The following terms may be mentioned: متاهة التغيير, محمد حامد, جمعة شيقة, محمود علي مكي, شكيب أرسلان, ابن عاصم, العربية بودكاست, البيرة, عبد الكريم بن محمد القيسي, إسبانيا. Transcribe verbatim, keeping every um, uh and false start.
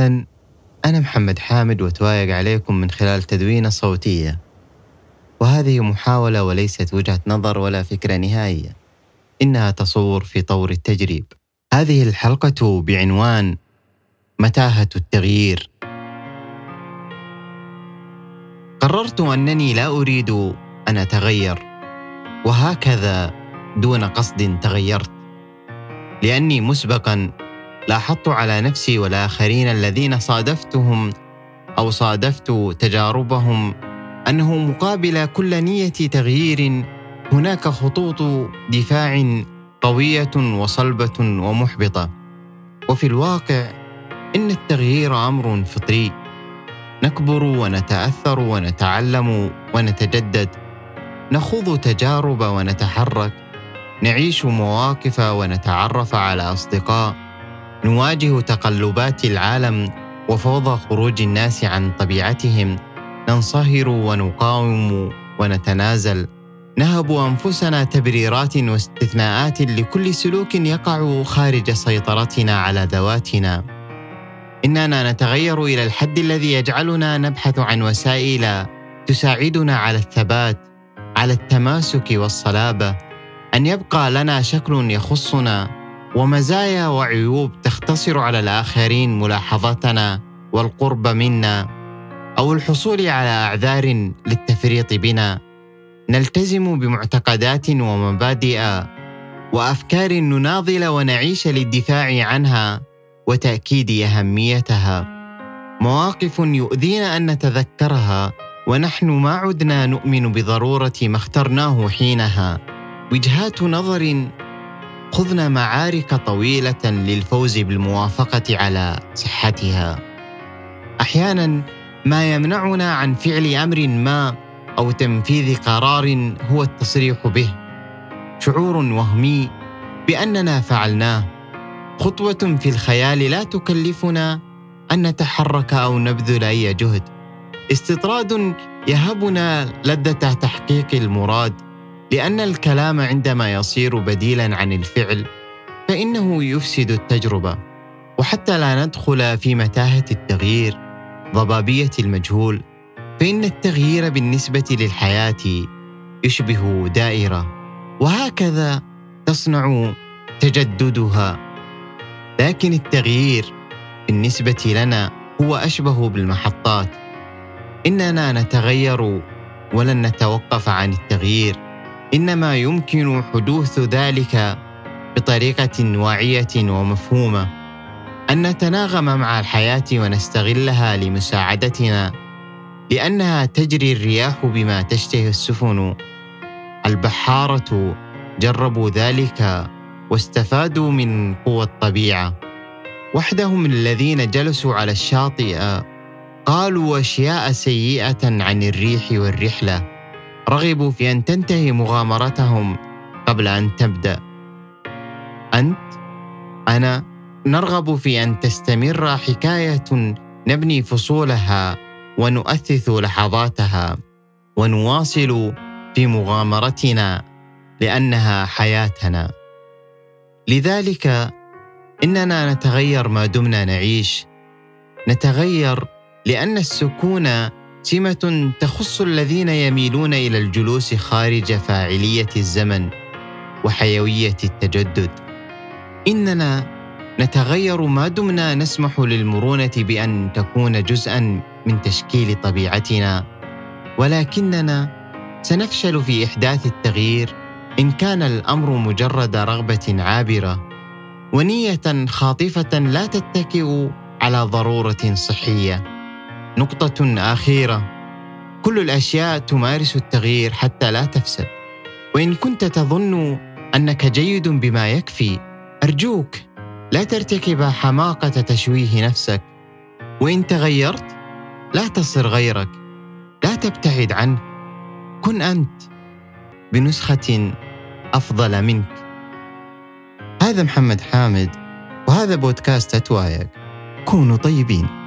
أهلاً، أنا محمد حامد وأتوايق عليكم من خلال تدوينة صوتية، وهذه محاولة وليست وجهة نظر ولا فكرة نهائية، إنها تصور في طور التجريب. هذه الحلقة بعنوان متاهة التغيير. قررت أنني لا أريد أن أتغير، وهكذا دون قصد تغيرت، لأني مسبقاً لاحظت على نفسي والآخرين الذين صادفتهم أو صادفت تجاربهم أنه مقابل كل نية تغيير هناك خطوط دفاع قوية وصلبة ومحبطة. وفي الواقع إن التغيير أمر فطري، نكبر ونتأثر ونتعلم ونتجدد، نخوض تجارب ونتحرك، نعيش مواقف ونتعرف على أصدقاء، نواجه تقلبات العالم وفوضى خروج الناس عن طبيعتهم، ننصهر ونقاوم ونتنازل، نهب أنفسنا تبريرات واستثناءات لكل سلوك يقع خارج سيطرتنا على ذواتنا. إننا نتغير إلى الحد الذي يجعلنا نبحث عن وسائل تساعدنا على الثبات، على التماسك والصلابة، أن يبقى لنا شكل يخصنا، ومزايا وعيوب تختصر على الآخرين ملاحظتنا والقرب منا، أو الحصول على أعذار للتفريط بنا. نلتزم بمعتقدات ومبادئ وأفكار نناضل ونعيش للدفاع عنها وتأكيد أهميتها، مواقف يؤذينا أن نتذكرها ونحن ما عدنا نؤمن بضرورة ما اخترناه حينها، وجهات نظر خضنا معارك طويلة للفوز بالموافقة على صحتها، أحياناً ما يمنعنا عن فعل أمر ما أو تنفيذ قرار هو التصريح به، شعور وهمي بأننا فعلناه، خطوة في الخيال لا تكلفنا أن نتحرك أو نبذل أي جهد، استطراد يهبنا لذة تحقيق المراد، لأن الكلام عندما يصير بديلاً عن الفعل فإنه يفسد التجربة. وحتى لا ندخل في متاهة التغيير، ضبابية المجهول، فإن التغيير بالنسبة للحياة يشبه دائرة، وهكذا تصنع تجددها، لكن التغيير بالنسبة لنا هو أشبه بالمحطات، إننا نتغير ولن نتوقف عن التغيير، إنما يمكن حدوث ذلك بطريقة واعية ومفهومة، أن نتناغم مع الحياة ونستغلها لمساعدتنا، لأنها تجري الرياح بما تشتهي السفن. البحارة جربوا ذلك واستفادوا من قوة الطبيعة، وحدهم الذين جلسوا على الشاطئ قالوا أشياء سيئة عن الريح والرحلة، رغبوا في أن تنتهي مغامرتهم قبل أن تبدأ. أنت، أنا، نرغب في أن تستمر حكاية نبني فصولها ونؤثث لحظاتها ونواصل في مغامرتنا، لأنها حياتنا. لذلك إننا نتغير ما دمنا نعيش، نتغير لأن السكون سمة تخص الذين يميلون إلى الجلوس خارج فاعلية الزمن وحيوية التجدد. إننا نتغير ما دمنا نسمح للمرونة بأن تكون جزءاً من تشكيل طبيعتنا، ولكننا سنفشل في إحداث التغيير إن كان الأمر مجرد رغبة عابرة ونية خاطفة لا تتكئ على ضرورة صحية. نقطة أخيرة، كل الأشياء تمارس التغيير حتى لا تفسد، وإن كنت تظن أنك جيد بما يكفي، أرجوك لا ترتكب حماقة تشويه نفسك، وإن تغيرت لا تصر غيرك، لا تبتعد عنه، كن أنت بنسخة أفضل منك. هذا محمد حامد، وهذا بودكاست أتوايق، كونوا طيبين.